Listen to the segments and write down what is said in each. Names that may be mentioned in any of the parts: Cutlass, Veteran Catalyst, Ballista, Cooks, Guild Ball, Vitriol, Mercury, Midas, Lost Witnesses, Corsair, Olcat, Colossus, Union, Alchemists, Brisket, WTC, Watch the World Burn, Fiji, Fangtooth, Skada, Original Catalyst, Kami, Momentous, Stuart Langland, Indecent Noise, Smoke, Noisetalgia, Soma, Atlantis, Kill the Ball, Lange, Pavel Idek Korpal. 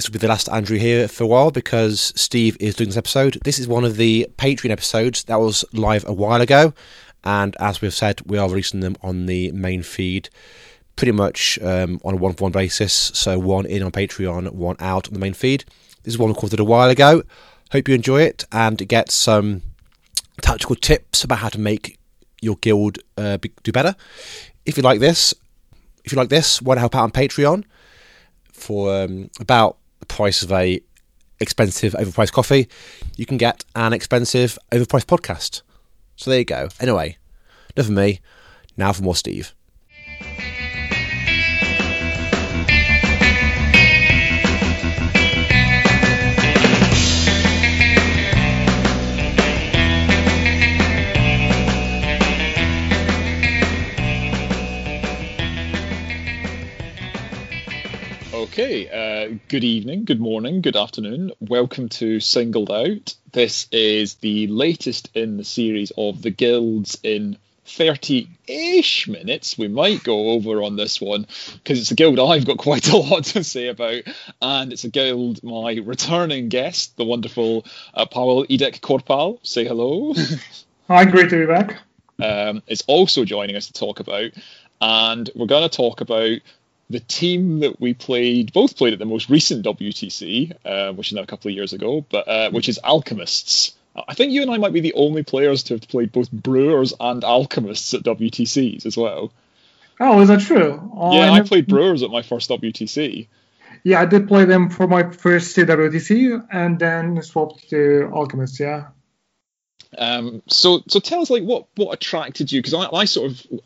This will be the last Andrew here for a while because Steve is doing this episode. This is one of the Patreon episodes that was live a while ago, and as we've said, we are releasing them on the main feed pretty much on a one-for-one basis, so one in on Patreon, one out on the main feed. This is one recorded a while ago. Hope you enjoy it and get some tactical tips about how to make your guild do better. If you like this, want to help out on Patreon for about the price of a expensive overpriced coffee, you can get an expensive overpriced podcast. So there you go. Anyway, enough of me. Now for more Steve. Okay, good evening, good morning, good afternoon. Welcome to Singled Out. This is the latest in the series of the guilds in 30-ish minutes. We might go over on this one because it's a guild I've got quite a lot to say about, and it's a guild my returning guest, the wonderful Pavel Idek Korpal. Say hello. Hi, great to be back. Is also joining us to talk about, and we're going to talk about the team that we both played at the most recent WTC, which is now a couple of years ago, but which is Alchemists. I think you and I might be the only players to have played both Brewers and Alchemists at WTCs as well. Oh, is that true? I played Brewers at my first WTC. Yeah, I did play them for my first WTC, and then swapped to Alchemists, yeah. So tell us, like, what attracted you? Because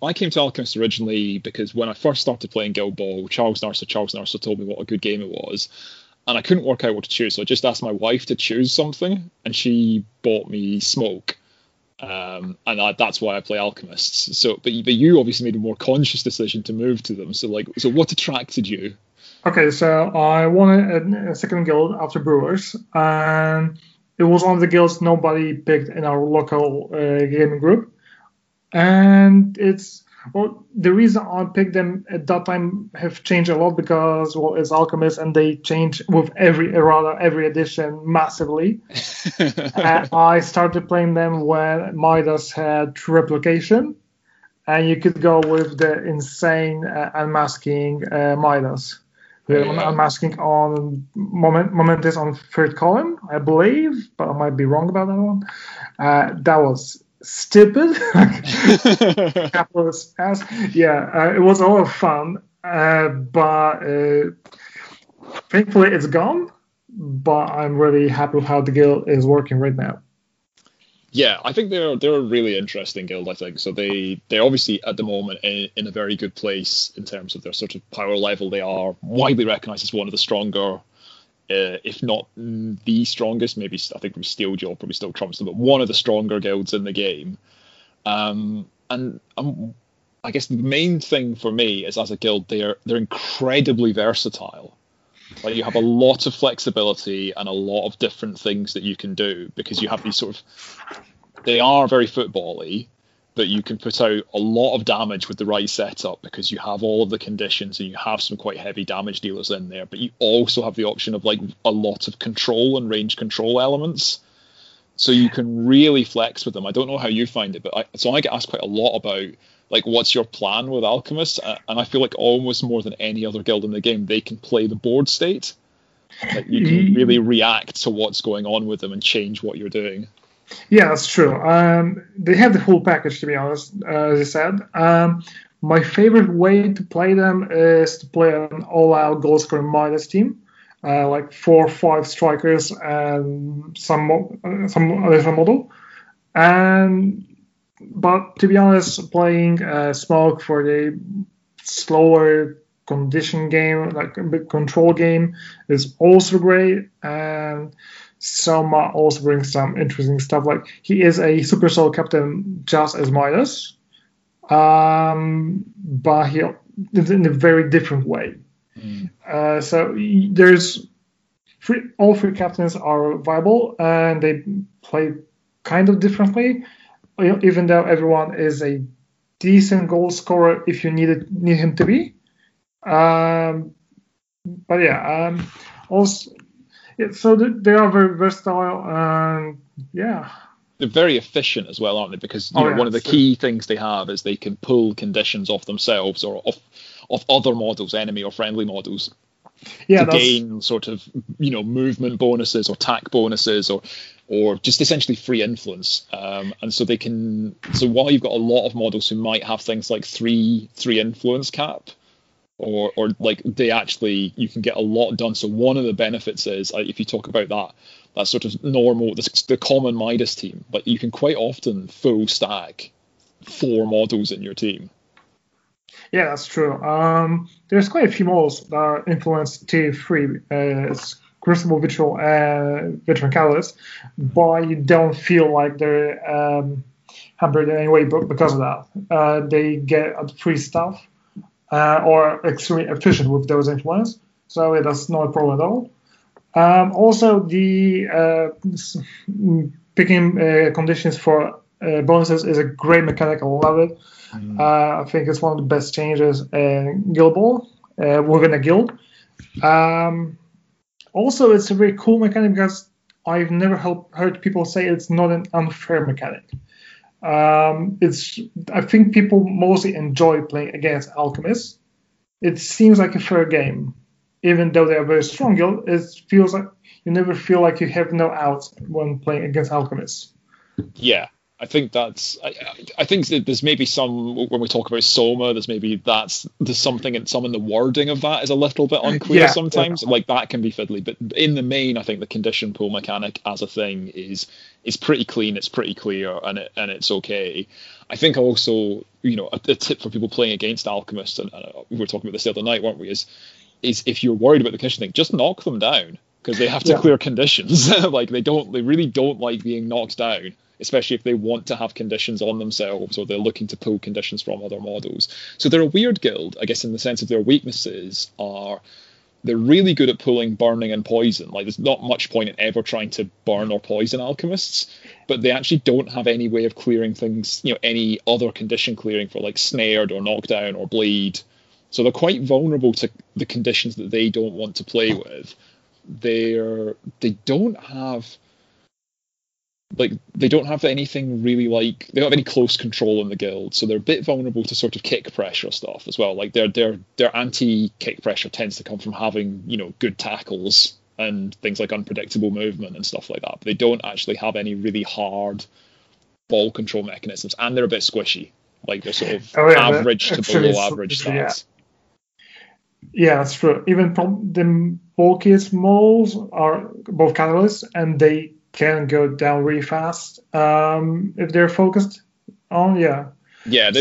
I came to Alchemist originally because when I first started playing Guild Ball, Charles Narser told me what a good game it was, and I couldn't work out what to choose, so I just asked my wife to choose something, and she bought me Smoke, that's why I play Alchemists. So, but you obviously made a more conscious decision to move to them. So, like, so what attracted you? Okay, so I wanted a second guild after Brewers, and it was one of the guilds nobody picked in our local gaming group. And the reason I picked them at that time have changed a lot because, well, it's Alchemists and they change with every edition massively. I started playing them when Midas had replication, and you could go with the insane unmasking Midas. We're unmasking on Momentous on third column, I believe, but I might be wrong about that one. That was stupid. Capitalist ass. Yeah, it was a lot of fun, but thankfully it's gone. But I'm really happy with how the guild is working right now. Yeah, I think they're a really interesting guild, I think. So they obviously, at the moment, in a very good place in terms of their sort of power level. They are widely recognised as one of the stronger, if not the strongest, maybe I think Steeljaw probably still trumps them, but one of the stronger guilds in the game. And I guess the main thing for me is, as a guild, they're incredibly versatile. Like, you have a lot of flexibility and a lot of different things that you can do because you have these sort of, they are very football-y, but you can put out a lot of damage with the right setup because you have all of the conditions and you have some quite heavy damage dealers in there, but you also have the option of, like, a lot of control and range control elements. So you can really flex with them. I don't know how you find it, but so I get asked quite a lot about, like, what's your plan with Alchemists? And I feel like almost more than any other guild in the game, they can play the board state. Like, you can really react to what's going on with them and change what you're doing. Yeah, that's true. They have the whole package, to be honest, as I said. My favorite way to play them is to play an all-out goal-scoring Midas team. Like 4 or 5 strikers and some additional model. But to be honest, playing Smoke for the slower condition game, like a big control game, is also great. And Soma also brings some interesting stuff. Like, he is a super soul captain just as Midas, but he in a very different way. So there's all three captains are viable, and they play kind of differently, even though everyone is a decent goal scorer if you need him to be. But yeah, also, so they are very versatile, and yeah, they're very efficient as well, aren't they? Because one of the key things they have is they can pull conditions off themselves or off other models, enemy or friendly models, to gain sort of movement bonuses or attack bonuses or just essentially free influence. And so they can. So while you've got a lot of models who might have things like three influence cap. Or like they actually, you can get a lot done. So one of the benefits is, if you talk about that sort of normal, the common Midas team, but you can quite often full stack 4 models in your team. Yeah, that's true. There's quite a few models that are influenced T3. It's Crucible, Vitriol, Veteran Catalyst, but you don't feel like they're hampered in any way because of that. They get free stuff. Or extremely efficient with those influence, so that's not a problem at all. Also, the picking conditions for bonuses is a great mechanic. I love it. I think it's one of the best changes in Guild Ball within a guild. Also, it's a very cool mechanic because I've never heard people say it's not an unfair mechanic. I think people mostly enjoy playing against Alchemists. It seems like a fair game, even though they are very strong guild. It feels like you never feel like you have no outs when playing against Alchemists. Yeah, I think that's. I think that there's maybe some when we talk about Soma. There's something in the wording of that is a little bit unclear sometimes. Yeah. Like that can be fiddly, but in the main, I think the condition pool mechanic as a thing is pretty clean. It's pretty clear, and it's okay. I think also a tip for people playing against Alchemists, and we were talking about this the other night, weren't we? Is if you're worried about the condition thing, just knock them down because they have to clear conditions. Like they really don't like being knocked down. Especially if they want to have conditions on themselves or they're looking to pull conditions from other models. So they're a weird guild, I guess, in the sense of their weaknesses are they're really good at pulling burning and poison. Like there's not much point in ever trying to burn or poison Alchemists, but they actually don't have any way of clearing things, any other condition clearing for like snared or knockdown or bleed. So they're quite vulnerable to the conditions that they don't want to play with. They don't have... Like they don't have anything really like they don't have any close control in the guild, so they're a bit vulnerable to sort of kick pressure stuff as well. Like their anti-kick pressure tends to come from having good tackles and things like unpredictable movement and stuff like that. But they don't actually have any really hard ball control mechanisms, and they're a bit squishy. Like they're sort of average to below average stats. Yeah, that's true. Even the bulkiest moles are both catalysts, and they can go down really fast if they're focused on. Their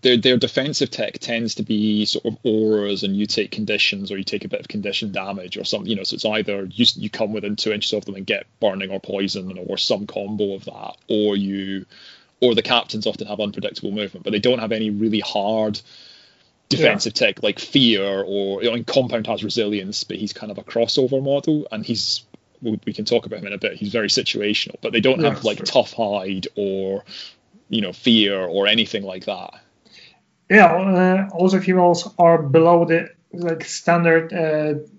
defensive tech tends to be sort of auras, and you take conditions or you take a bit of condition damage or something, so it's either you come within 2 inches of them and get burning or poison or some combo of that, or the captains often have unpredictable movement, but they don't have any really hard defensive tech like fear and Compound has resilience, but he's kind of a crossover model, and we can talk about him in a bit. He's very situational, but they don't have like Tough Hide or fear or anything like that. Yeah, also females are below the like standard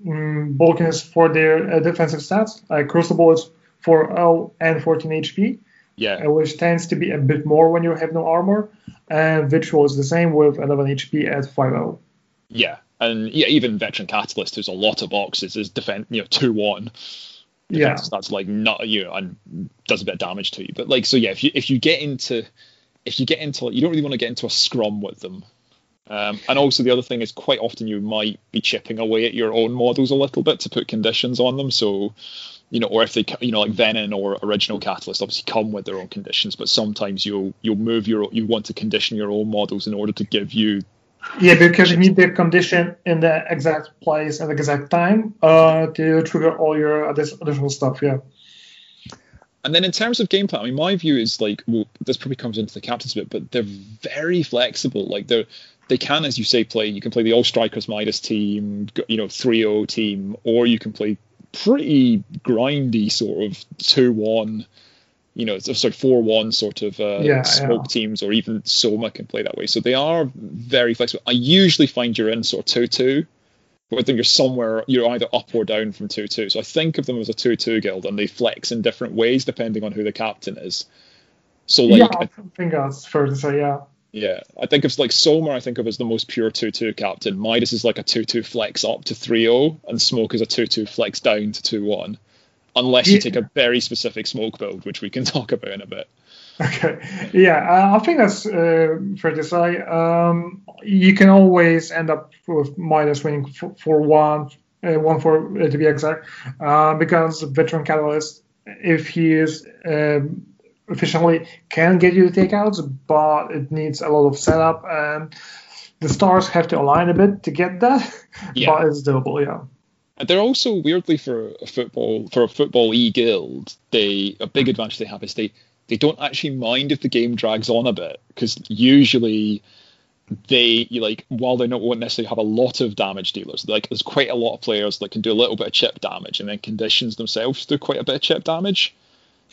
bulkiness for their defensive stats. Crucible is 4-0 and 14 HP. Yeah, which tends to be a bit more when you have no armor, and Vitriol is the same with 11 HP at 5-0. Yeah, and even Veteran Catalyst, who's a lot of boxes, is defense 2-1. Yeah, that's like not and does a bit of damage to you. But like, so yeah, if you get into you don't really want to get into a scrum with them. And also the other thing is quite often you might be chipping away at your own models a little bit to put conditions on them. So, or if they, like Venom or Original Catalyst obviously come with their own conditions, but sometimes you'll move you want to condition your own models in order to give you. Yeah, because you need the condition in the exact place at the exact time to trigger all your additional stuff. Yeah. And then in terms of game plan, I mean, my view is like, well, this probably comes into the captains a bit, but they're very flexible. Like they can, as you say, you can play the all strikers Midas team, 3-0 team, or you can play pretty grindy sort of 2-1, 4-1 sort of smoke teams, or even Soma can play that way. So they are very flexible. I usually find you're in sort of 2-2. with them, you're somewhere, you're either up or down from 2-2. So I think of them as a 2-2 guild, and they flex in different ways depending on who the captain is. So like, yeah, I think that's fair to say, yeah. Yeah, I think of like Soma, I think of as the most pure 2-2 captain. Midas is like a 2-2 flex up to 3-0, and Smoke is a 2-2 flex down to 2-1. Unless you take a very specific Smoke build, which we can talk about in a bit. Okay, yeah, I think that's fair to say. You can always end up with Midas winning for 1-4 to be exact, because Veteran Catalyst, if he is efficiently, can get you the takeouts, but it needs a lot of setup, and the stars have to align a bit to get that, yeah. But it's doable, yeah. And they're also, weirdly, for a football guild, a big advantage they have is they don't actually mind if the game drags on a bit, because usually while they don't necessarily have a lot of damage dealers, like there's quite a lot of players that can do a little bit of chip damage and then conditions themselves to do quite a bit of chip damage.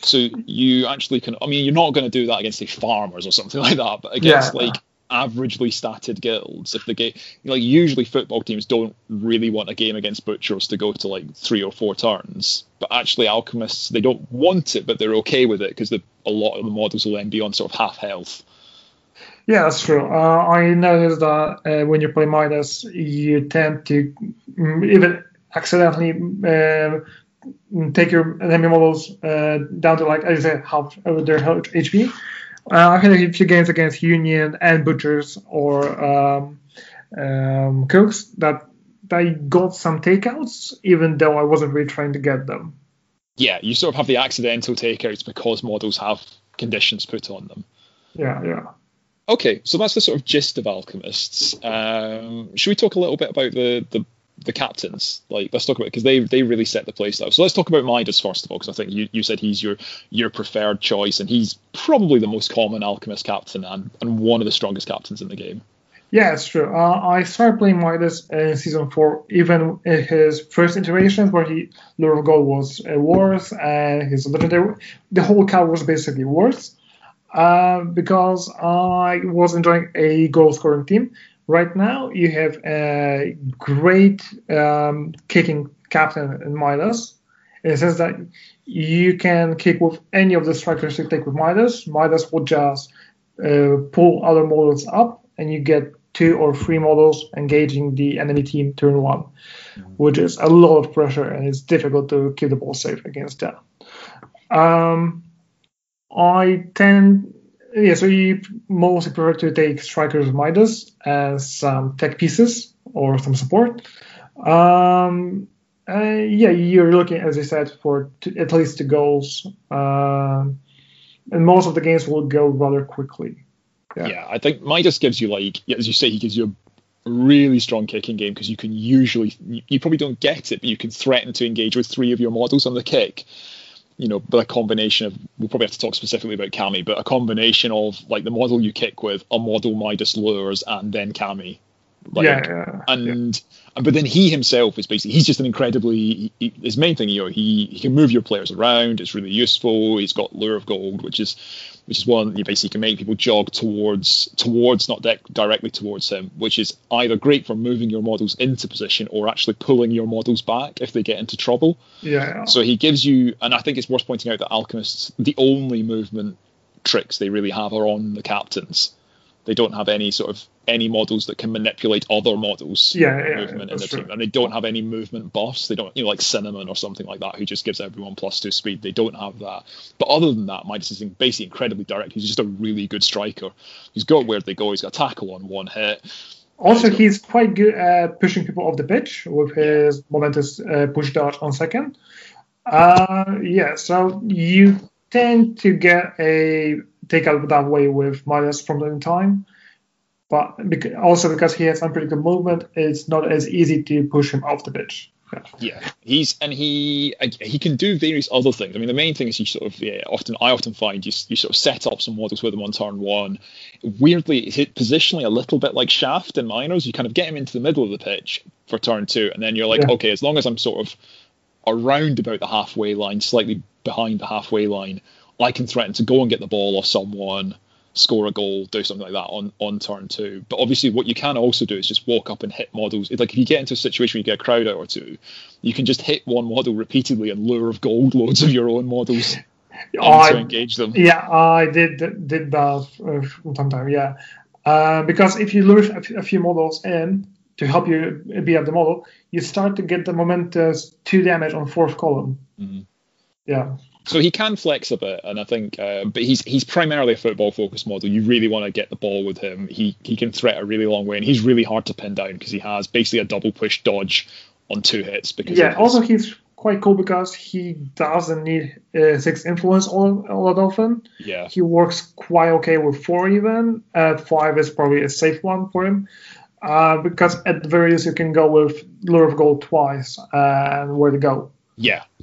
So you actually can, I mean, you're not going to do that against, say, Farmers or something like that, but against, yeah, like, averagely statted guilds, if the game, like, usually football teams don't really want a game against Butchers to go to like 3 or 4 turns, but actually Alchemists, they don't want it, but they're okay with it because a lot of the models will then be on sort of half health. Yeah, that's true. I noticed that when you play Midas, you tend to even accidentally take your enemy models down to, like, as you said, half of their HP. I think a few games against Union and Butchers or Cooks that I got some takeouts, even though I wasn't really trying to get them. Yeah, you sort of have the accidental takeouts because models have conditions put on them. Yeah, yeah. Okay, so that's the sort of gist of Alchemists. Should we talk a little bit about the captains? Like, let's talk about it, because they really set the play style. So let's talk about Midas first of all, because I think you said he's your preferred choice, and he's probably the most common Alchemist captain and one of the strongest captains in the game. Yeah, it's true. I started playing Midas in Season 4, even in his first iterations, where Lure of Gold was worse, and his legendary, the whole card was basically worse, because I was enjoying a goal-scoring team. Right now, you have a great kicking captain in Midas, in the sense that you can kick with any of the strikers you take with Midas. Midas will just pull other models up, and you get 2 or 3 models engaging the enemy team turn 1, which is a lot of pressure, and it's difficult to keep the ball safe against that. So you mostly prefer to take strikers with Midas and some tech pieces or some support. You're looking, as I said, for at least 2 goals. And most of the games will go rather quickly. Yeah, I think Midas gives you, like, as you say, he gives you a really strong kicking game, because you can usually, you probably don't get it, but you can threaten to engage with 3 of your models on the kick. You know, but a combination of, we'll probably have to talk specifically about Kami, but a combination of, like, the model you kick with, a model Midas lures, and then Kami. Like, yeah. But then he himself is basically, he's just an incredibly, his main thing, you know, he can move your players around, it's really useful, he's got Lure of Gold, which is one, you basically can make people jog towards, not directly towards him, which is either great for moving your models into position or actually pulling your models back if they get into trouble. Yeah. So he gives you, and I think it's worth pointing out that Alchemists, the only movement tricks they really have are on the captains. They don't have any models that can manipulate other models' movement in their team. And they don't have any movement buffs. They don't, like Cinnamon or something like that, who just gives everyone +2 speed. They don't have that. But other than that, Midas is basically incredibly direct. He's just a really good striker. He's got where they go. He's got a tackle on 1 hit. Also, he's quite good at pushing people off the pitch with his Momentous push dodge on 2nd. So you tend to get a takeout that way with Midas from the time, but also because he has unpredictable movement, it's not as easy to push him off the pitch. Yeah, he can do various other things. I mean, the main thing is I often find you sort of set up some models with him on turn 1. Weirdly, it's positionally a little bit like Shaft in Miners. You kind of get him into the middle of the pitch for turn 2, and then you're like, okay, as long as I'm sort of around about the halfway line, slightly behind the halfway line, I can threaten to go and get the ball off someone, score a goal, do something like that on turn two. But obviously what you can also do is just walk up and hit models. It's like if you get into a situation where you get a crowd out or two, you can just hit one model repeatedly and Lure of Gold loads of your own models to engage them. Yeah, I did that for some time, yeah. Because if you lure a few models in to help you be at the model, you start to get the Momentous 2 damage on 4th column. Mm-hmm. Yeah. So he can flex a bit, and I think, but he's primarily a football-focused model. You really want to get the ball with him. He can threat a really long way, and he's really hard to pin down because he has basically a double-push dodge on 2 hits. Also he's quite cool because he doesn't need 6 influence all that often. Yeah. He works quite okay with 4 even. 5 is probably a safe one for him. Because at the very least you can go with Lure of Gold twice and where to go.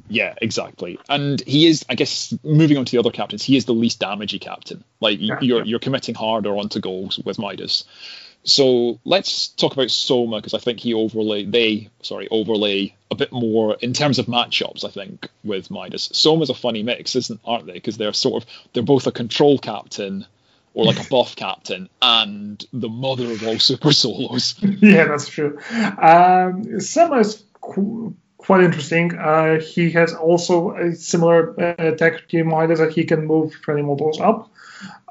Yeah, exactly. And he is, I guess, moving on to the other captains, he is the least damagey captain. Like, you're committing harder onto goals with Midas. So let's talk about Soma, because I think they overlay a bit more in terms of matchups, I think, with Midas. Soma's a funny mix, aren't they? Because they're both a control captain, or like a buff captain, and the mother of all super solos. Yeah, that's true. Soma is quite interesting. He has also a similar tech to Midas, that he can move training models up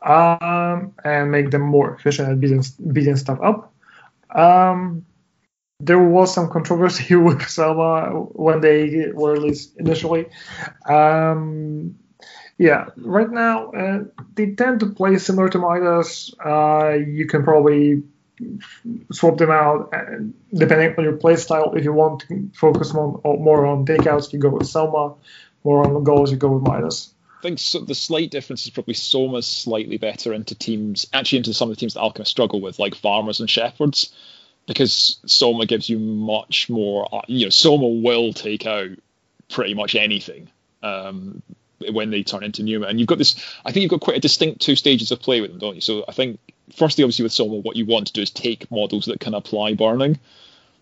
and make them more efficient at beating stuff up. There was some controversy with Selma when they were released initially. Right now they tend to play similar to Midas. You can probably swap them out depending on your play style. If you want to focus more on takeouts, you go with Soma. More on goals, you go with Midas. I think the slight difference is probably Soma's slightly better into some of the teams that Alchemists struggle with, like Farmers and Shepherds, because Soma gives you much more. Soma will take out pretty much anything when they turn into Pneuma, and you've got quite a distinct 2 stages of play with them, don't you? So I think firstly, obviously, with Soma, what you want to do is take models that can apply burning,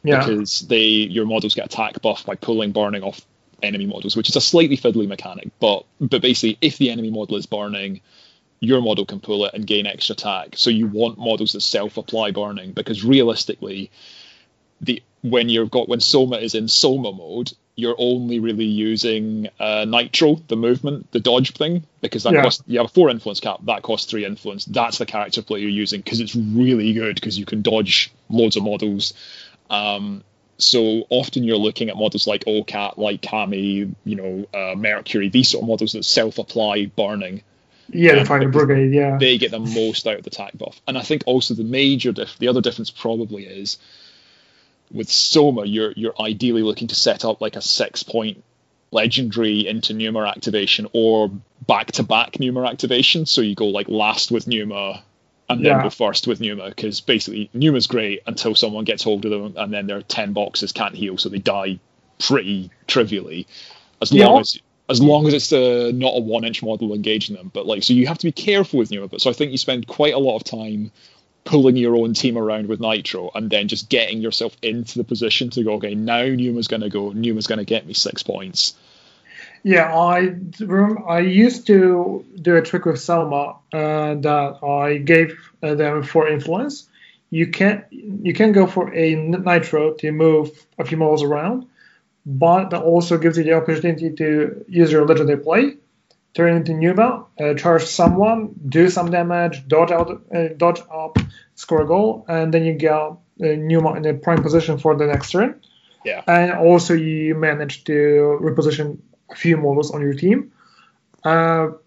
because your models get attack buff by pulling burning off enemy models, which is a slightly fiddly mechanic, but basically if the enemy model is burning, your model can pull it and gain extra attack. So you want models that self-apply burning, because realistically, when Soma is in Soma mode, you're only really using Nitro, the movement, the dodge thing, because you have a 4 influence cap, that costs 3 influence. That's the character play you're using, because it's really good, because you can dodge loads of models. So often you're looking at models like Olcat, like Kami, Mercury, these sort of models that self-apply burning. Yeah, the Fire Brigade, yeah. They get the most out of the attack buff. And I think also the other difference probably is, with Soma, you're ideally looking to set up like a 6-point legendary into Pneuma activation, or back-to-back Pneuma activation. So you go like last with Pneuma and then go first with Pneuma, because basically Pneuma's great until someone gets hold of them, and then their 10 boxes can't heal, so they die pretty trivially. As long as it's not a 1-inch model engaging them, but so you have to be careful with Pneuma. But so I think you spend quite a lot of time pulling your own team around with Nitro, and then just getting yourself into the position to go, okay, now Pneuma's going to get me 6 points. Yeah, I used to do a trick with Selma that I gave them 4 influence. You can go for a Nitro to move a few models around, but that also gives you the opportunity to use your legendary play, turn into Pneuma, charge someone, do some damage, dodge up, score a goal, and then you get Pneuma in a prime position for the next turn. Yeah. And also you manage to reposition a few models on your team. You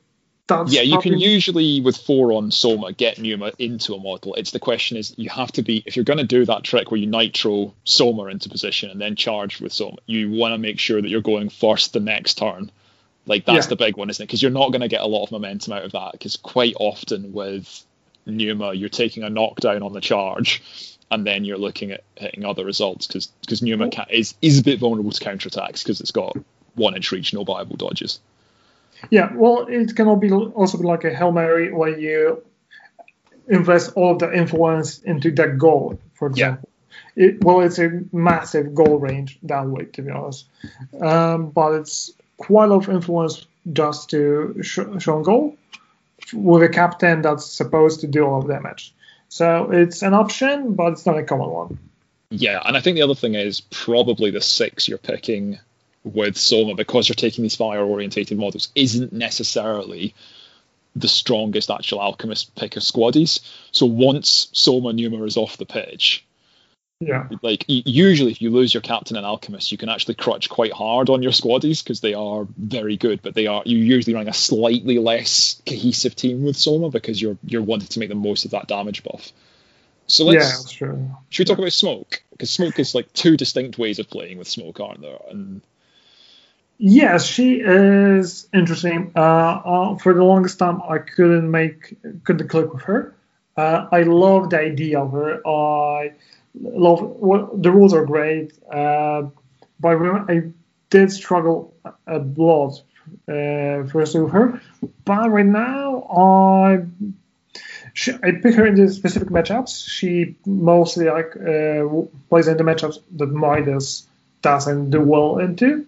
can usually, with 4 on Soma, get Pneuma into a model. It's the question is, you have to be, if you're going to do that trick where you Nitro Soma into position and then charge with Soma, you want to make sure that you're going first the next turn. That's the big one, isn't it? Because you're not going to get a lot of momentum out of that, because quite often with Pneuma, you're taking a knockdown on the charge, and then you're looking at hitting other results, because Pneuma is a bit vulnerable to counterattacks, because it's got 1-inch reach, no viable dodges. Yeah, well, it can also be like a Hail Mary when you invest all of the influence into that goal, for example. Yeah. It's a massive goal range that way, to be honest. But it's quite a lot of influence just to show on goal. with a captain that's supposed to do all of damage. So it's an option, but it's not a common one. Yeah, and I think the other thing is probably the 6 you're picking with Soma, because you're taking these fire-orientated models, isn't necessarily the strongest actual Alchemist pick of squaddies. So once Soma Pneuma is off the pitch, yeah, like usually if you lose your captain and Alchemist, you can actually crutch quite hard on your squaddies because they are very good, but they are, you usually run a slightly less cohesive team with Soma because you're wanting to make the most of that damage buff. So should we talk about Smoke? Because Smoke is like two distinct ways of playing with Smoke, aren't there? And yes, she is interesting. For the longest time, I couldn't click with her. I love the idea of her. I love the rules are great. But I did struggle a lot first with her. But right now, I pick her in the specific matchups. She mostly plays in the matchups that Midas doesn't do well into.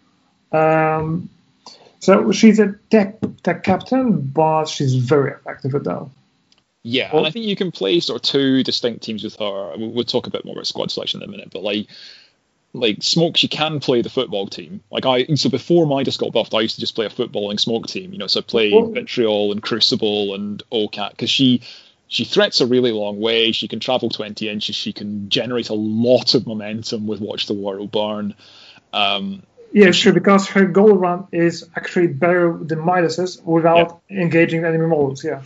So she's a tech captain, but she's very effective at that. Yeah, and I think you can play sort of two distinct teams with her. We'll talk a bit more about squad selection in a minute, but like Smoke, you can play the football team. So before Midas got buffed, I used to just play a footballing Smoke team. You know, so I play Vitriol and Crucible and OCAT, because she threats a really long way. She can travel 20 inches. She can generate a lot of momentum with Watch the World Burn. Yeah, sure, because her goal run is actually better than Midas's without engaging enemy models, yeah.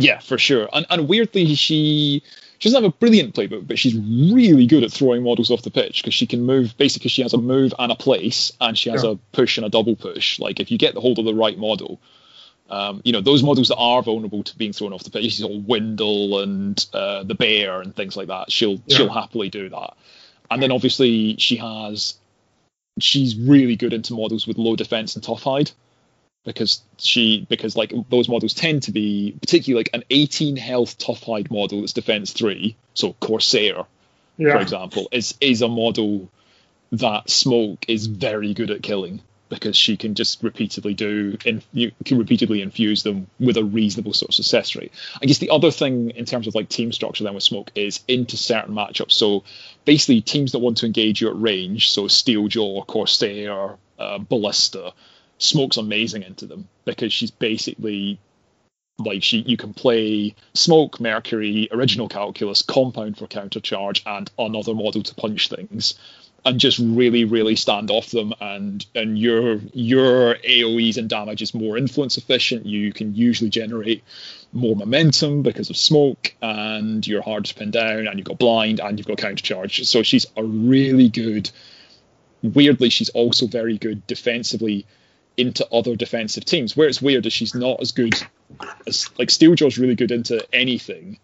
Yeah, for sure. And weirdly, she doesn't have a brilliant playbook, but she's really good at throwing models off the pitch, because she can move, basically she has a move and a place, and she has a push and a double push. Like, if you get the hold of the right model, you know, those models that are vulnerable to being thrown off the pitch, sort of Windle and the Bear and things like that, she'll happily do that. And then, obviously, she's really good into models with low defense and tough hide, because like those models tend to be particularly like an 18 health tough hide model that's defense 3. So Corsair, for example, is a model that Smoke is very good at killing, because she can just repeatedly infuse them with a reasonable sort of success rate. I guess the other thing in terms of like team structure then with Smoke is into certain matchups. So basically teams that want to engage you at range, so Steeljaw, Corsair, Ballista, Smoke's amazing into them, because she's basically like you can play Smoke, Mercury, Original Calculus, Compound for countercharge, and another model to punch things, and just really, really stand off them, and your AoEs and damage is more influence efficient. You can usually generate more momentum because of Smoke, and you're hard to pin down, and you've got blind, and you've got countercharge. So she's a really good... Weirdly, she's also very good defensively into other defensive teams. Where it's weird is she's not as good as... Like, Steeljaw's really good into anything,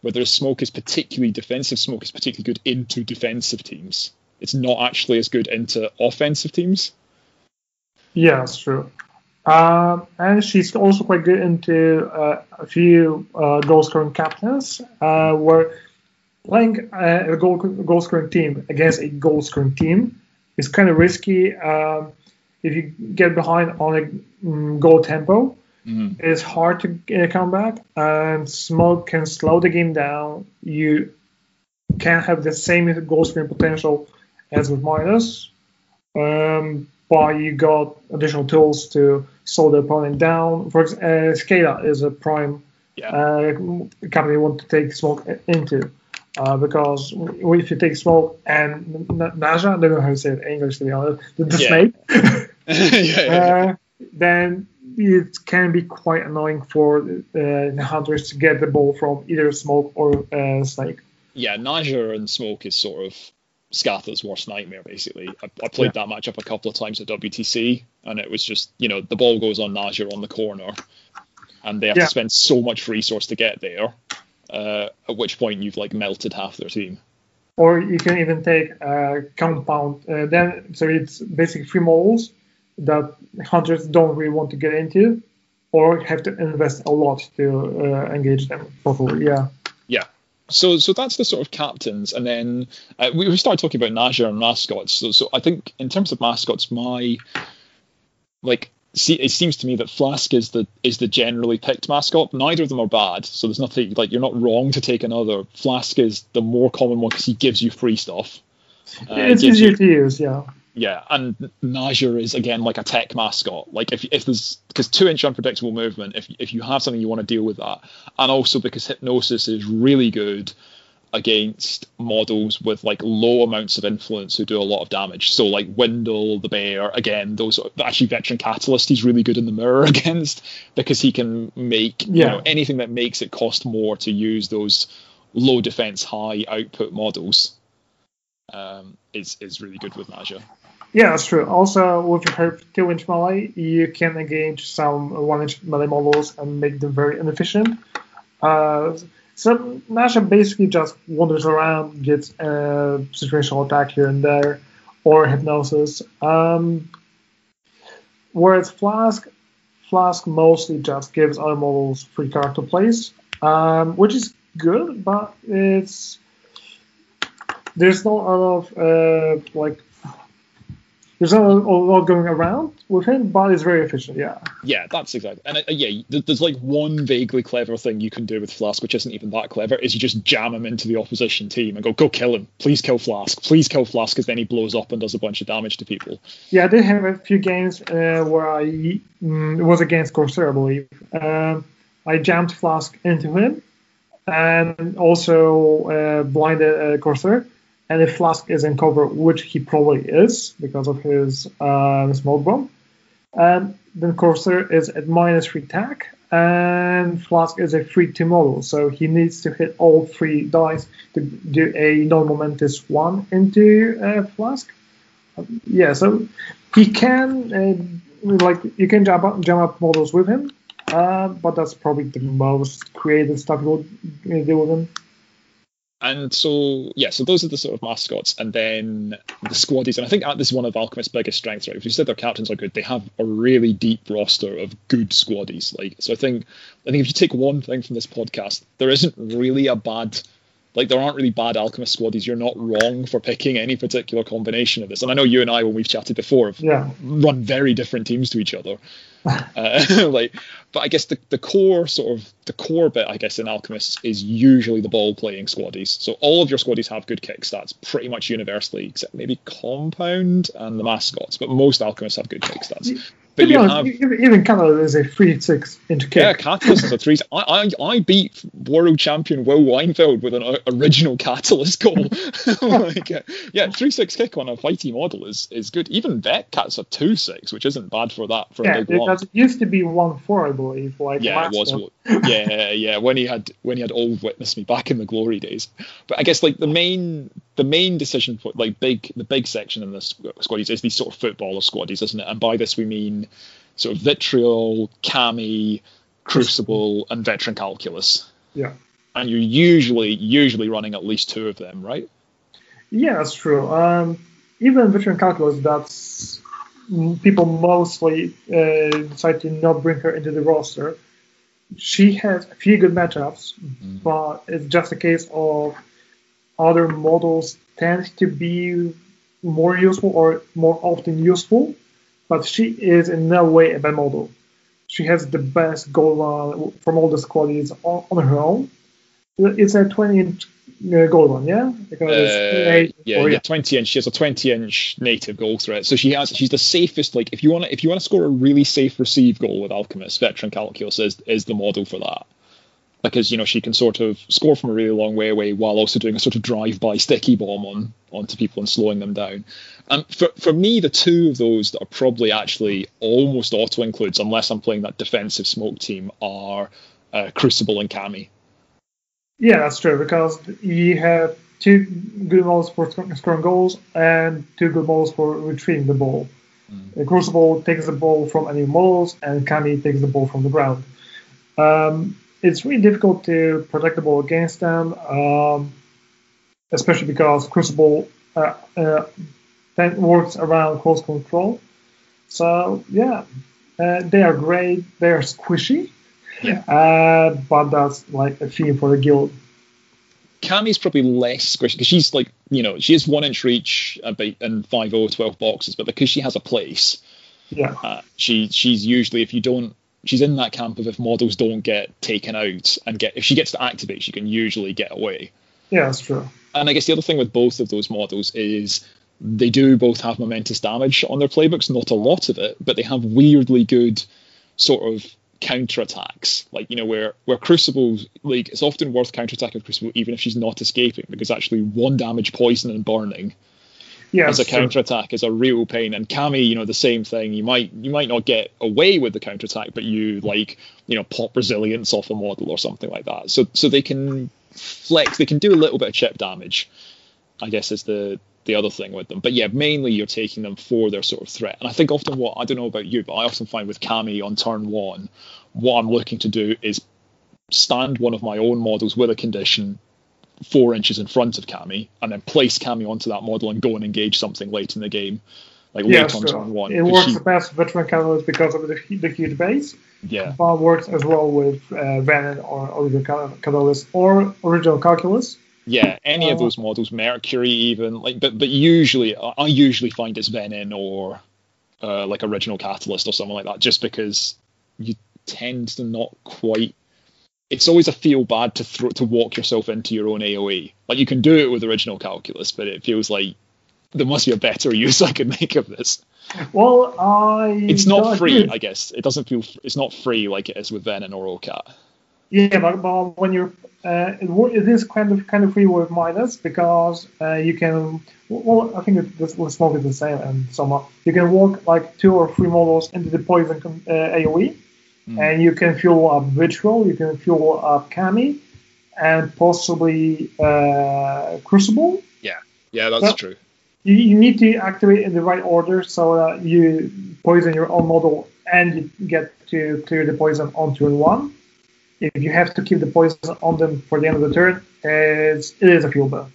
whereas Smoke is particularly... Defensive Smoke is particularly good into defensive teams. It's not actually as good into offensive teams. Yeah, that's true. And she's also quite good into a few goal-scoring captains, where playing a goal-scoring team against a goal-scoring team is kind of risky. If you get behind on a goal tempo, it's hard to come back. And Smoke can slow the game down. You can have the same goal-scoring potential as with Midas, but you got additional tools to slow the opponent down. For example, Skada is a prime company you want to take Smoke into, because if you take Smoke and Naja, I don't know how to say it in English to be honest, the snake, then it can be quite annoying for the Hunters to get the ball from either Smoke or Snake. Yeah, Naja and Smoke is sort of Scatha's worst nightmare, basically. I played that matchup a couple of times at WTC, and it was just, you know, the ball goes on Naja on the corner, and they have to spend so much resource to get there, at which point you've, like, melted half their team. Or you can even take Compound. So it's basically three models that Hunters don't really want to get into, or have to invest a lot to engage them properly, So that's the sort of captains, and then we started talking about Naja and mascots. So I think in terms of mascots, my like it seems to me that Flask is the generally picked mascot. Neither of them are bad, so there's nothing like you're not wrong to take another. Flask is the more common one because he gives you free stuff. It's easier to use, yeah. Yeah, and Naja is again like a tech mascot. Like if there's because 2-inch unpredictable movement, if you have something you want to deal with that, and also because Hypnosis is really good against models with like low amounts of influence who do a lot of damage. So like Windle, the Bear, again, those actually Veteran Catalyst he's really good in the mirror against because he can make anything that makes it cost more to use those low defense, high output models. Is really good with Naja. Yeah, that's true. Also, with her 2-inch melee, you can engage some 1-inch melee models and make them very inefficient. So Naja basically just wanders around, gets a situational attack here and there, or Hypnosis. Whereas Flask mostly just gives other models free character plays, which is good, but there's not a lot going around with him, but it's very efficient, yeah. Yeah, that's exactly. And there's like one vaguely clever thing you can do with Flask, which isn't even that clever, is you just jam him into the opposition team and go kill him. Please kill Flask, because then he blows up and does a bunch of damage to people. Yeah, I did have a few games where it was against Corsair, I believe. I jammed Flask into him and also blinded Corsair. And if Flask is in cover, which he probably is because of his smoke bomb, then Corsair is at -3 attack, and Flask is a 3-2 model, so he needs to hit all 3 dice to do a non-momentous 1 into Flask. So he can you can jump up models with him, but that's probably the most creative stuff you will do with him. And so those are the sort of mascots, and then the squaddies. And I think this is one of Alchemist's biggest strengths, right? If you said their captains are good, they have a really deep roster of good squaddies. Like, so I think if you take one thing from this podcast, there isn't really a bad, like there aren't really bad Alchemist squaddies. You're not wrong for picking any particular combination of this. And I know you and I, when we've chatted before, have run very different teams to each other. But I guess the core bit, I guess, in Alchemists is usually the ball playing squaddies. So all of your squaddies have good kick stats pretty much universally, except maybe Compound and the mascots. But most Alchemists have good kick stats. But even Catalyst is a 3-6 into kick. Yeah, Catalyst is a 3. I beat world champion Will Weinfeld with an original Catalyst goal. 3-6 kick on a fighty model is good. Even Vetcat's a 2-6, which isn't bad for that. For a big one. It used to be 1-4, I believe. When he had Old Witness Me back in the glory days. But I guess like the main decision for like the big section in the squaddies is these sort of footballer squaddies, isn't it? And by this we mean sort of Vitriol, Kami, Crucible, and Veteran Calculus. Yeah. And you're usually running at least 2 of them, right? Yeah, that's true. Even Veteran Calculus, that's people mostly decide to not bring her into the roster. She has a few good matchups, but it's just a case of other models tend to be more useful or more often useful, but she is in no way a bad model. She has the best goal run from all the squaddies on her own. It's a 20-inch goal run, yeah? Because it's 20-inch. She has a 20-inch native goal threat. So she's the safest. Like if you want to score a really safe receive goal with Alchemist, Veteran Calculus is the model for that. Because, she can sort of score from a really long way away while also doing a sort of drive-by sticky bomb onto people and slowing them down. For me, the 2 of those that are probably actually almost auto-includes, unless I'm playing that defensive smoke team, are Crucible and Kami. Yeah, that's true, because you have 2 good models for scoring goals and 2 good models for retrieving the ball. Crucible takes the ball from enemy models, and Kami takes the ball from the ground. It's really difficult to protect the ball against them, especially because Crucible works around close control. So, they are great. They are squishy, but that's like a theme for the guild. Kami's probably less squishy because she's like, she has 1-inch reach and 5-0, 12 boxes, but because she has a place, Yeah. She's usually, if you don't, she's in that camp of if models don't get taken out and if she gets to activate, she can usually get away. Yeah, that's true. And I guess the other thing with both of those models is they do both have momentous damage on their playbooks, not a lot of it, but they have weirdly good sort of counterattacks. Like, you know, where Crucible, like, it's often worth counterattacking Crucible even if she's not escaping, because actually one damage, poison, and burning as a counterattack is a real pain. And Kami, you know, the same thing. You might not get away with the counterattack, but you, like, you know, pop resilience off a model or something like that. So they can flex. They can do a little bit of chip damage, I guess, is the other thing with them. But yeah, mainly you're taking them for their sort of threat. And I think often what, I don't know about you, but I often find with Kami on turn one, what I'm looking to do is stand one of my own models with a condition 4 inches in front of Kami, and then place Kami onto that model and go and engage something late in the game. Like, yeah, late on turn one. It works the best with Veteran Catalyst because of the huge base. Yeah. Compound works as well with Venom or Original Catalyst or Original Calculus. Yeah, any of those models, Mercury even, like, but usually I usually find it's Venom or like Original Catalyst or something like that, just because you tend to not quite. It's always a feel bad to walk yourself into your own AOE. Like, you can do it with Original Calculus, but it feels like there must be a better use I could make of this. Well, it's not free, I guess. It doesn't feel. It's not free like it is with Venom or OCAT. Yeah, but when you're it is kind of free with Midas, because you can. Well, I think it's not the same in Soma. You can walk like 2 or 3 models into the poison AOE, and you can fuel up Vitriol, you can fuel up Kami, and possibly Crucible. Yeah, that's true. You need to activate in the right order so that you poison your own model and you get to clear the poison on turn one. If you have to keep the poison on them for the end of the turn, it is a fuel burn.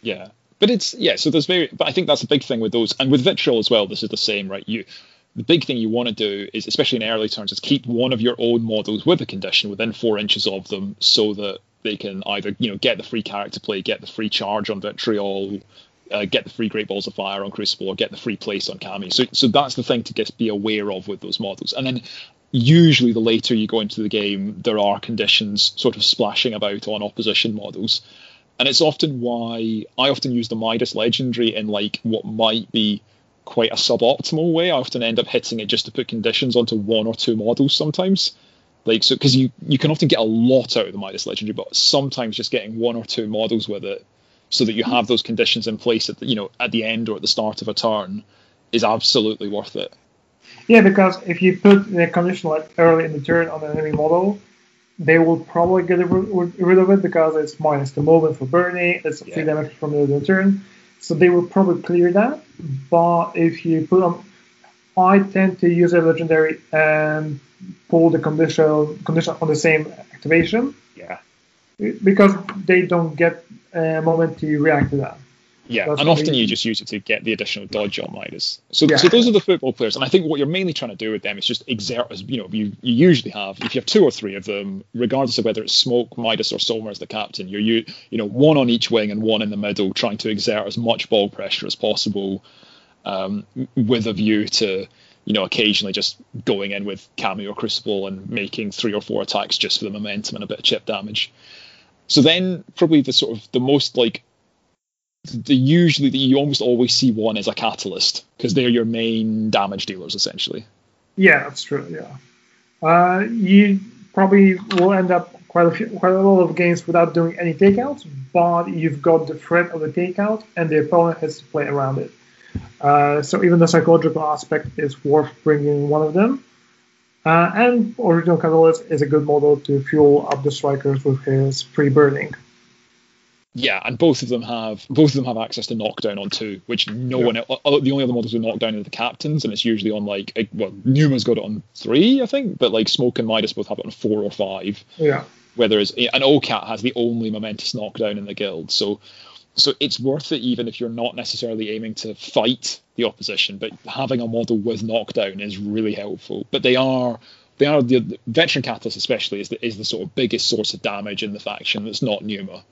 Yeah. But it's so there's but I think that's the big thing with those, and with Vitriol as well. This is the same, right? The big thing you want to do is, especially in early turns, is keep one of your own models with a condition within 4 inches of them, so that they can either, you know, get the free character play, get the free charge on Vitriol, get the free Great Balls of Fire on Crucible, or get the free place on Kami. So that's the thing to just be aware of with those models. And then usually the later you go into the game, there are conditions sort of splashing about on opposition models. And it's often why I often use the Midas Legendary in, like, what might be quite a suboptimal way. I often end up hitting it just to put conditions onto 1 or 2 models sometimes, like, so because you can often get a lot out of the Midas Legendary, but sometimes just getting 1 or 2 models with it so that you have those conditions in place at the, you know, at the end or at the start of a turn is absolutely worth it. Yeah, because if you put the condition like early in the turn on an enemy model, they will probably get rid of it because it's minus the movement for burning, it's free damage from the end of the turn. So they will probably clear that, but if you put on, I tend to use a legendary and pull the condition on the same activation. Yeah. Because they don't get a moment to react to that. Yeah, that's, and often you just use it to get the additional dodge on Midas. So those are the football players, and I think what you're mainly trying to do with them is just exert, as you know, you usually have, if you have 2 or 3 of them, regardless of whether it's Smoke, Midas, or Soma as the captain, you know, one on each wing and one in the middle, trying to exert as much ball pressure as possible, with a view to, you know, occasionally just going in with Kami or Crucible and making 3 or 4 attacks just for the momentum and a bit of chip damage. So then probably the sort of the most, like, you almost always see one as a catalyst, because they're your main damage dealers essentially. Yeah, that's true. Yeah, you probably will end up quite a lot of games without doing any takeouts, but you've got the threat of the takeout, and the opponent has to play around it. So even the psychological aspect is worth bringing one of them. And Original Catalyst is a good model to fuel up the strikers with his free burning. Yeah, and both of them have access to knockdown on 2, which no one else, the only other models with knockdown are the captains, and it's usually on, like, well, Pneuma's got it on 3, I think, but like Smoke and Midas both have it on 4 or 5. Yeah. Whether it's, and OCAT has the only momentous knockdown in the guild, so it's worth it even if you're not necessarily aiming to fight the opposition, but having a model with knockdown is really helpful. But they are the Veteran Catalyst especially is the sort of biggest source of damage in the faction that's not Pneuma.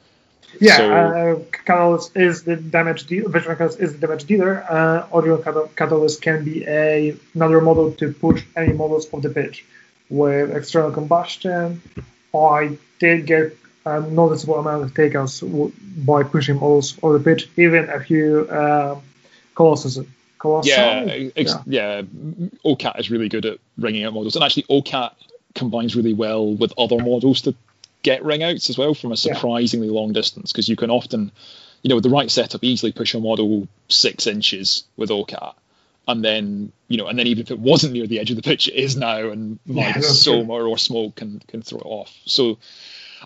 Yeah, so, Catalyst is the damage dealer. Veteran Catalyst is the damage dealer. Original Catalyst can be another model to push any models off the pitch. With external combustion, I did get a noticeable amount of takeouts by pushing models off the pitch, even a few Colossus. OCAT is really good at ringing out models, and actually OCAT combines really well with other models to get ring outs as well from a surprisingly long distance, because you can often, with the right setup, easily push a model 6 inches with OCAT, and then even if it wasn't near the edge of the pitch, it is now, and Soma or Smoke can throw it off. So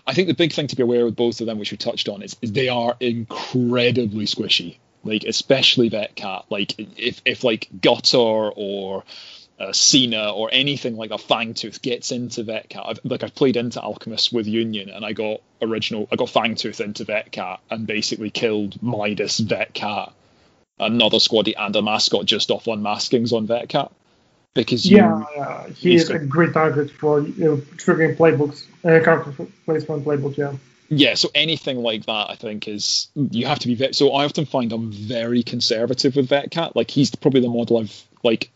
I think the big thing to be aware of both of them, which we touched on, is they are incredibly squishy. Like, especially VetCat, like, if Gutter or Cena or anything like a Fangtooth gets into VetCat, I've played into Alchemists with Union, and I got Fangtooth into VetCat and basically killed Midas, VetCat, another squaddy, and a mascot just off unmaskings on VetCat. Because he is a great target for triggering playbooks, character placement playbook, yeah. Yeah, so anything like that, I think, is you have to be. So I often find I'm very conservative with VetCat. Like, he's probably the model I've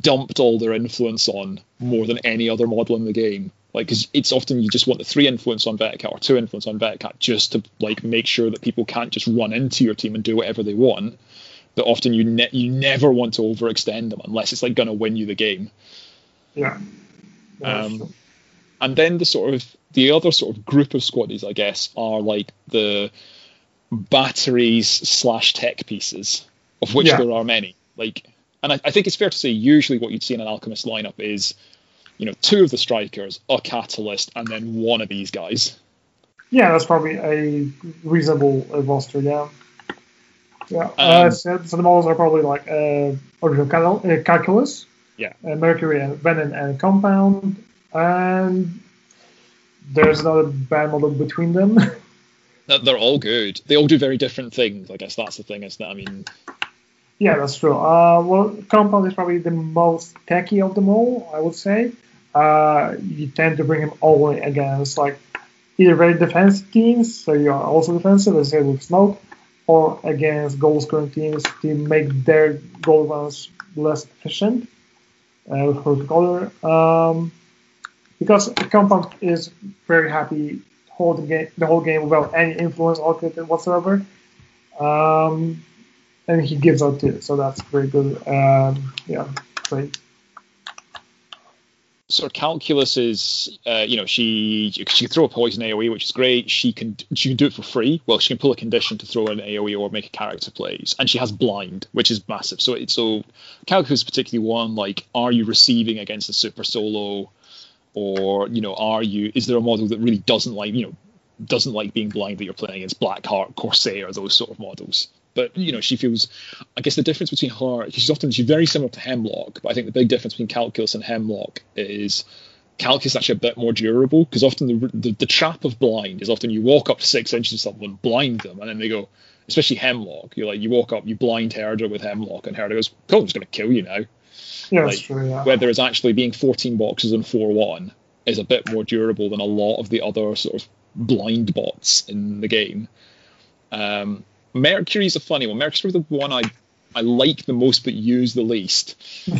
dumped all their influence on more than any other model in the game. Like, cause it's often you just want the 3 influence on VetCat or 2 influence on VetCat just to make sure that people can't just run into your team and do whatever they want. But often you never want to overextend them unless it's going to win you the game. Yeah. And then the other sort of group of squaddies, I guess, are the batteries / tech pieces, of which there are many. And I think it's fair to say usually what you'd see in an Alchemist lineup is, 2 of the strikers, a Catalyst, and then one of these guys. Yeah, that's probably a reasonable roster. Yeah. Yeah. So the models are probably Original Calculus, Mercury, and Venom, and Compound. And there's not a bad model between them. They're all good. They all do very different things. I guess that's the thing, isn't it? Yeah, that's true. Compound is probably the most techy of them all, I would say. You tend to bring him always against either very defensive teams, so you are also defensive, as I said with Smoke, or against goal-scoring teams to make their goal runs less efficient with horticolor. Because Compound is very happy holding the whole game without any influence whatsoever. And he gives out too, so that's very good. Great. So Calculus is, she can throw a poison AoE, which is great. She can do it for free. Well, she can pull a condition to throw an AoE or make a character plays, and she has blind, which is massive. So Calculus is particularly one. Are you receiving against a super solo? Or is there a model that really doesn't like being blind that you're playing against? Blackheart, Corsair, those sort of models. But she feels. I guess the difference between her, she's very similar to Hemlock, but I think the big difference between Calculus and Hemlock is Calculus is actually a bit more durable, because often the trap of blind is often you walk up to 6 inches of someone, blind them, and then they go. Especially Hemlock, you walk up, you blind Herder with Hemlock, and Herder goes, "Cool, I'm just going to kill you now." Yeah, that's true, yeah. Whereas actually being 14 boxes and 4-1 is a bit more durable than a lot of the other sort of blind bots in the game. Mercury's a funny one. Mercury's the one I like the most but use the least. He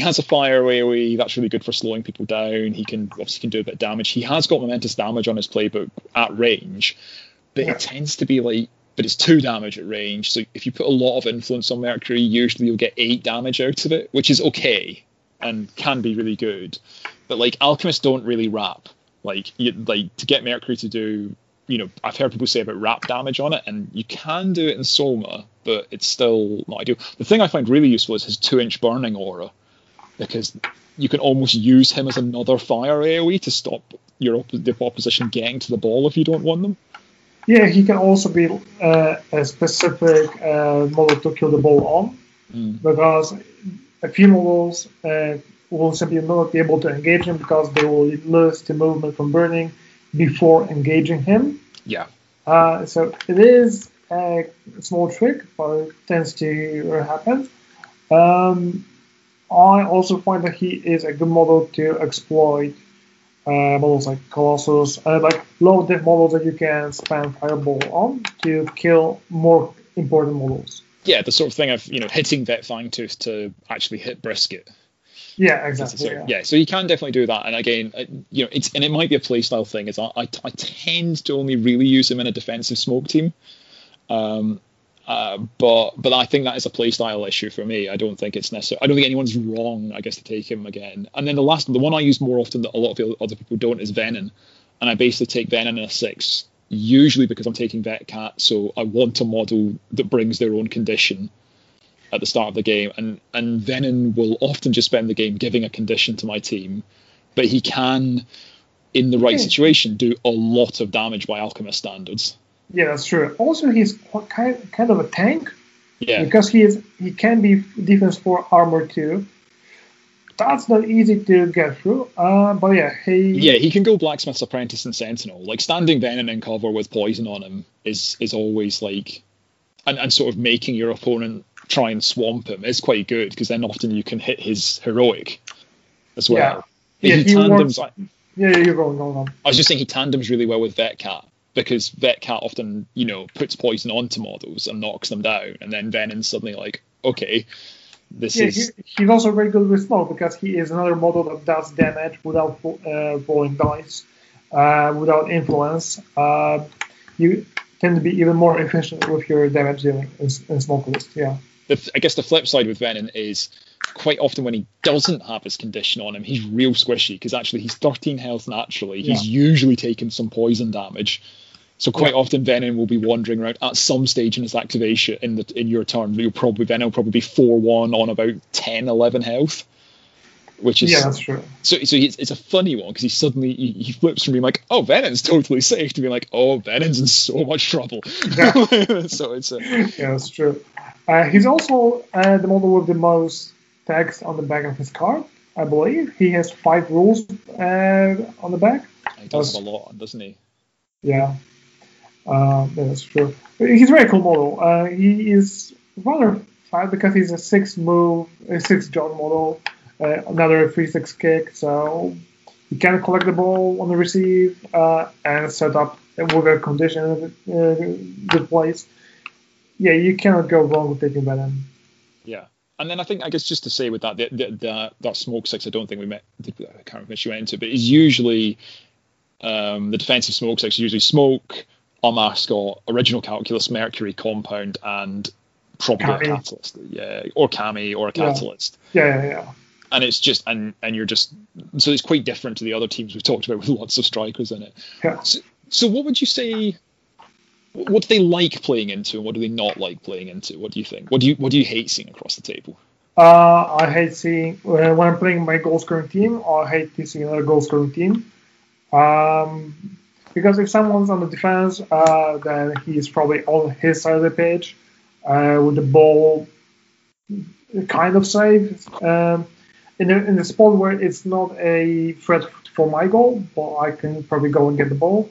has a fire AoE, that's really good for slowing people down. He can do a bit of damage. He has got momentous damage on his playbook at range, but it tends to be but it's 2 damage at range, so if you put a lot of influence on Mercury, usually you'll get 8 damage out of it, which is okay, and can be really good. But, Alchemists don't really wrap. To get Mercury to do, I've heard people say about wrap damage on it, and you can do it in Soma, but it's still not ideal. The thing I find really useful is his 2-inch burning aura, because you can almost use him as another fire AoE to stop the opposition getting to the ball if you don't want them. Yeah, he can also be a specific model to kill the ball on, because a few models will simply not be able to engage him because they will lose the movement from burning before engaging him. Yeah. So it is a small trick, but it tends to happen. I also find that he is a good model to exploit models like Colossus, like low depth models that you can spam Fireball on to kill more important models. Yeah, the sort of thing of, you know, hitting that Fangtooth to actually hit Brisket. Yeah, exactly. Yeah, so you can definitely do that. And again, you know, it's, and it might be a playstyle thing. Is I tend to only really use them in a defensive smoke team, but I think that is a playstyle issue for me. I don't think it's necessary. I don't think anyone's wrong, I guess, to take him again. And then the one I use more often that a lot of other people don't is Venom, and I basically take Venom in a 6, usually because I'm taking Vet Cat, so I want a model that brings their own condition at the start of the game, and Venom will often just spend the game giving a condition to my team, but he can, in the right situation, do a lot of damage by Alchemist standards. Yeah, that's true. Also, he's kind of a tank, because he can be defense 4 armor 2. That's not easy to get through, but yeah, he can go Blacksmith's Apprentice and Sentinel. Like, standing Venom in cover with poison on him is always like, and sort of making your opponent try and swamp him is quite good, because then often you can hit his heroic as well. Yeah, he tandems. You're going on. I was just saying he tandems really well with Vet Cat, because Vet Cat often, you know, puts poison onto models and knocks them down, and then Venom's suddenly like, okay, this is. He's also very good with Smoke, because he is another model that does damage without rolling dice, without influence. You tend to be even more efficient with your damage dealing in Smoke list. Yeah. I guess the flip side with Venom is quite often when he doesn't have his condition on him, he's real squishy, because actually he's 13 health naturally. He's usually taking some poison damage. So quite often Venom will be wandering around at some stage in his activation in your turn. Venom will probably be 4-1 on about 10, 11 health. Which is, that's true. So it's a funny one, because he suddenly he flips from being like, oh, Venom's totally safe, to being like, oh, Venom's in so much trouble. Yeah. So it's that's true. He's also the model with the most text on the back of his card, I believe. He has 5 rules on the back. He does have a lot, doesn't he? Yeah, that's true. He's a very cool model. He is rather fast, because he's a 6-jog model. Another 3-6 kick, so you can collect the ball on the receive and set up with a condition good place. Yeah, you cannot go wrong with taking Venom. Yeah, and then I guess just to say with that, that Smoke 6, I don't think we met. I can't remember if you went into it, but it's usually the defensive Smoke 6 is usually Smoke, a Mascot, Original Calculus, Mercury, Compound, and probably Kami. A Catalyst, or Kami or a Catalyst. Yeah. And it's just, and you're just, so it's quite different to the other teams we've talked about with lots of strikers in it. Yeah. So what would you say, what do they like playing into, and what do they not like playing into? What do you think? What do you hate seeing across the table? I hate seeing, when I'm playing my goal scoring team, I hate seeing another goal scoring team. Because if someone's on the defense, then he's probably on his side of the pitch, with the ball kind of safe. In the spot where it's not a threat for my goal, but I can probably go and get the ball.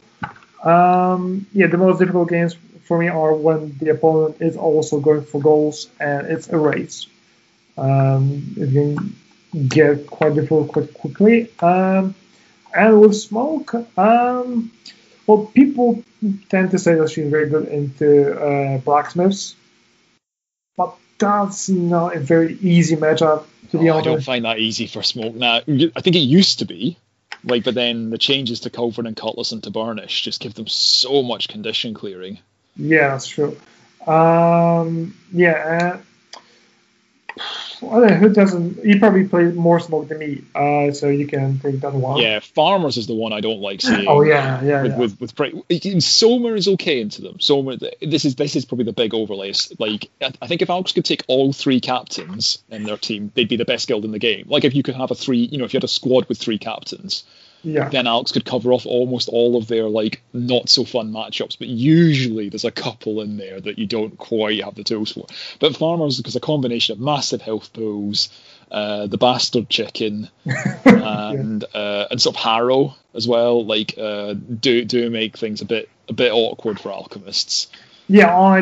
The most difficult games for me are when the opponent is also going for goals and it's a race. It can get quite difficult quite quickly. And with Smoke, people tend to say that she's very good into blacksmiths, but that's not a very easy matchup. I don't find that easy for Smoke now. I think it used to be, but then the changes to Culverin and Cutlass and to Burnish just give them so much condition clearing. Yeah, that's true. I don't know who doesn't. You probably play more Smoke than me, so you can take that one. Yeah, Farmers is the one I don't like seeing. With Soma is okay into them. Soma, this is probably the big overlay. I think if Alks could take all 3 captains in their team, they'd be the best guild in the game. Like, if you could have if you had a squad with 3 captains, then Alks could cover off almost all of their not so fun matchups. But usually there's a couple in there that you don't quite have the tools for. But Farmers, because a combination of massive health pools, the bastard chicken, and sort of Harrow as well, do make things a bit awkward for alchemists. Yeah, I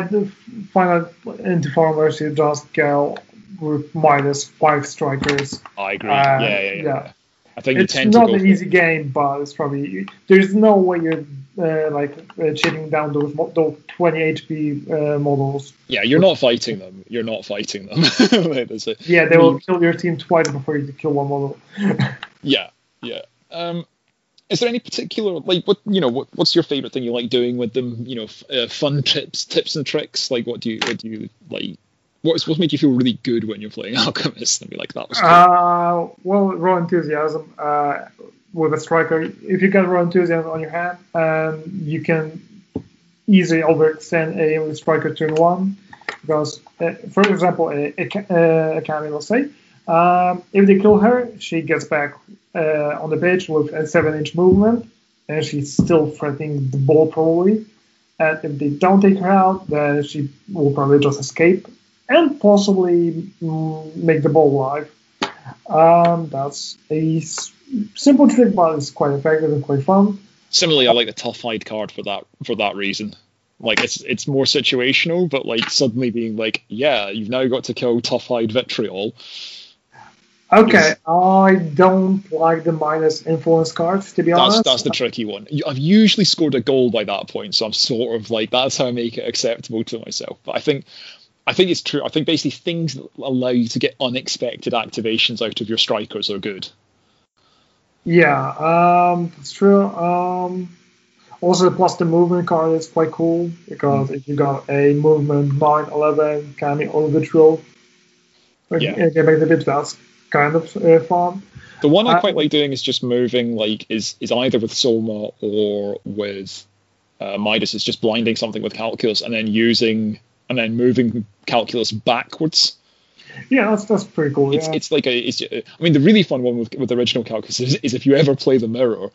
find that into Farmers you just go with minus 5 strikers. I agree. I think it's not an easy game, but it's probably there's no way you're chilling down those 20 HP models. Yeah, you're not fighting them. Yeah, they will kill your team twice before you kill one model. Yeah. Is there any particular what's your favorite thing you like doing with them? Fun tips and tricks. Like, what do you like? What made you feel really good when you're playing Alchemist? And be like, that was cool. Raw enthusiasm with a striker. If you got raw enthusiasm on your hand, you can easily overextend a striker turn one. Because, for example, a Kami, let's say, if they kill her, she gets back on the page with a 7-inch movement, and she's still threatening the ball probably. And if they don't take her out, then she will probably just escape. And possibly make the ball live. That's a simple trick, but it's quite effective and quite fun. Similarly, I like the Tough Hide card for that reason. Like, it's more situational, but like suddenly being like, yeah, you've now got to kill Tough Hide Vitriol. Okay, I don't like the Midas influence cards, to be honest. That's the tricky one. I've usually scored a goal by that point, so I'm sort of like, that's how I make it acceptable to myself. But I think it's true. I think basically things that allow you to get unexpected activations out of your strikers are good. Yeah, that's true. Also, plus the movement card is quite cool, because if you got a movement 9, 11, Kami, or Vitriol, you can make the bit. That's kind of fun. The one I quite like doing is just moving, is either with Soma or with Midas, is just blinding something with Calculus and then using... and then moving Calculus backwards. Yeah, that's pretty cool. Yeah. The really fun one with Original Calculus is if you ever play the mirror,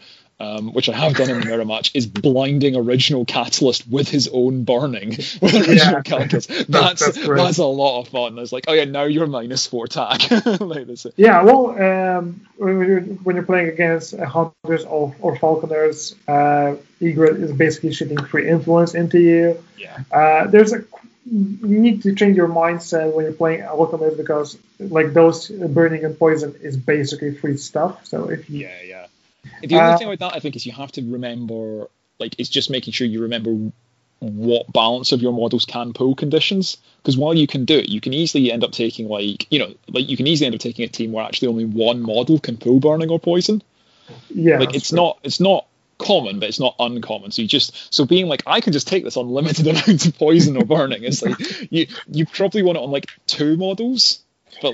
which I have done in the mirror match, is blinding Original Catalyst with his own burning with Original Calculus. That's a lot of fun. It's like, oh yeah, now you're -4 tag. Yeah, when you're playing against Hunters or Falconers, Egret is basically shooting free influence into you. Yeah. You need to change your mindset when you're playing Alchemist, because those burning and poison is basically free stuff. So the only thing with that, I think, is you have to remember, it's just making sure you remember what balance of your models can pull conditions, because while you can do it, you can easily end up taking a team where actually only one model can pull burning or poison. Yeah, it's not common, but it's not uncommon. So being like, I can just take this unlimited amount of poison or burning. It's you probably want it on 2 models, but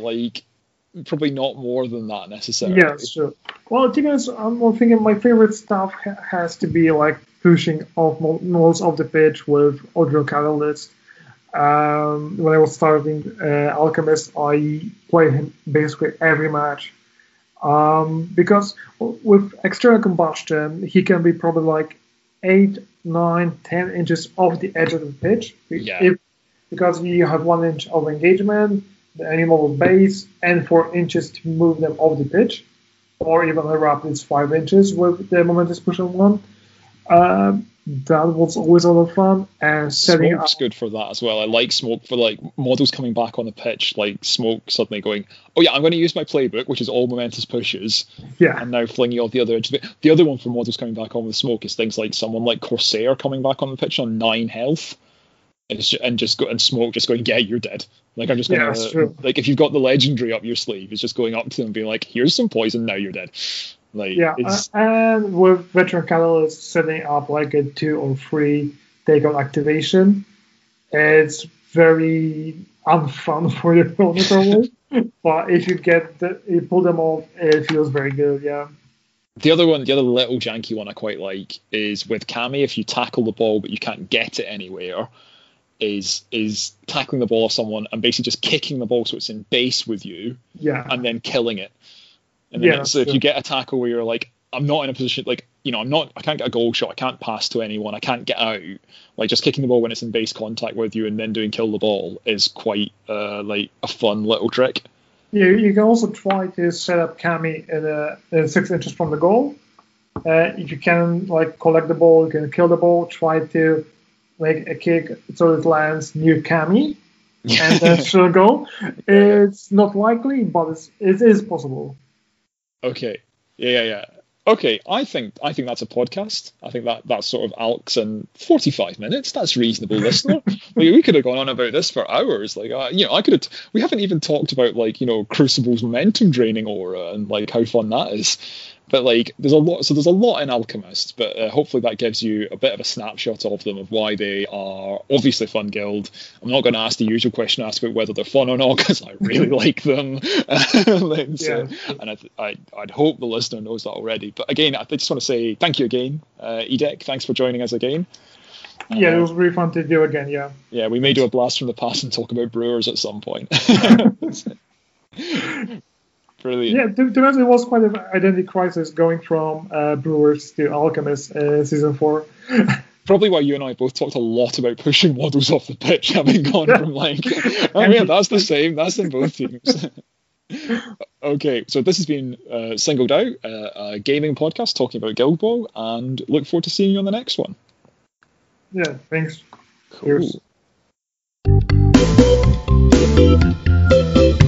probably not more than that necessarily. Yeah, sure. Well, to be honest, I'm thinking my favorite stuff has to be pushing off models off the pitch with Original Catalyst. When I was starting Alchemist, I played him basically every match. Because with external combustion, he can be probably 8, 9, 10 inches off the edge of the pitch. Yeah. Because you have 1 inch of engagement, the animal base, and 4 inches to move them off the pitch, or even a rapid is 5 inches with the Momentous push on 1. That was always a lot of fun, and Smoke's good for that as well. I like Smoke for models coming back on the pitch, Smoke suddenly going, oh yeah, I'm going to use my playbook, which is all Momentous pushes, and now flinging off the other edge. The other one for models coming back on with Smoke is things like someone like Corsair coming back on the pitch on 9 health, and Smoke just going, yeah, you're dead. I'm just going to if you've got the legendary up your sleeve, it's just going up to them and being like, here's some poison, now you're dead. And with Veteran Catalyst setting up a 2 or 3 take-on activation, it's very unfun for your opponent probably. But if you you pull them off, it feels very good. Yeah. The other little janky one I quite like is with Kami. If you tackle the ball but you can't get it anywhere, is tackling the ball of someone and basically just kicking the ball so it's in base with you, and then killing it. And then if you get a tackle where you're I'm not in a position, I can't get a goal shot, I can't pass to anyone, I can't get out, just kicking the ball when it's in base contact with you and then doing kill the ball is quite a fun little trick. Yeah, you can also try to set up Kami in 6 inches from the goal. If you can collect the ball, you can kill the ball, try to make a kick so it lands near Kami and then shoot a goal. It's not likely, but it is possible. Okay, Yeah. Okay, I think that's a podcast. I think that's sort of Alks in 45 minutes. That's reasonable, listener. Like, we could have gone on about this for hours. Like, I could have. We haven't even talked about Crucible's momentum draining aura and how fun that is. But there's a lot. So there's a lot in Alchemists. But hopefully that gives you a bit of a snapshot of them, of why they are obviously fun guild. I'm not going to ask the usual question, ask about whether they're fun or not, because I really like them. I'd hope the listener knows that already. But again, I just want to say thank you again, Edek. Thanks for joining us again. Yeah, it was really fun to do again. Yeah. Yeah, we may do a blast from the past and talk about Brewers at some point. Brilliant. Yeah, to us it was quite an identity crisis going from Brewers to Alchemists season 4. Probably why you and I both talked a lot about pushing models off the pitch, having gone from that's the same, that's in both teams. Okay, so this has been Singled Out, a gaming podcast talking about Guild Ball, and look forward to seeing you on the next one. Yeah, thanks. Cool. Cheers.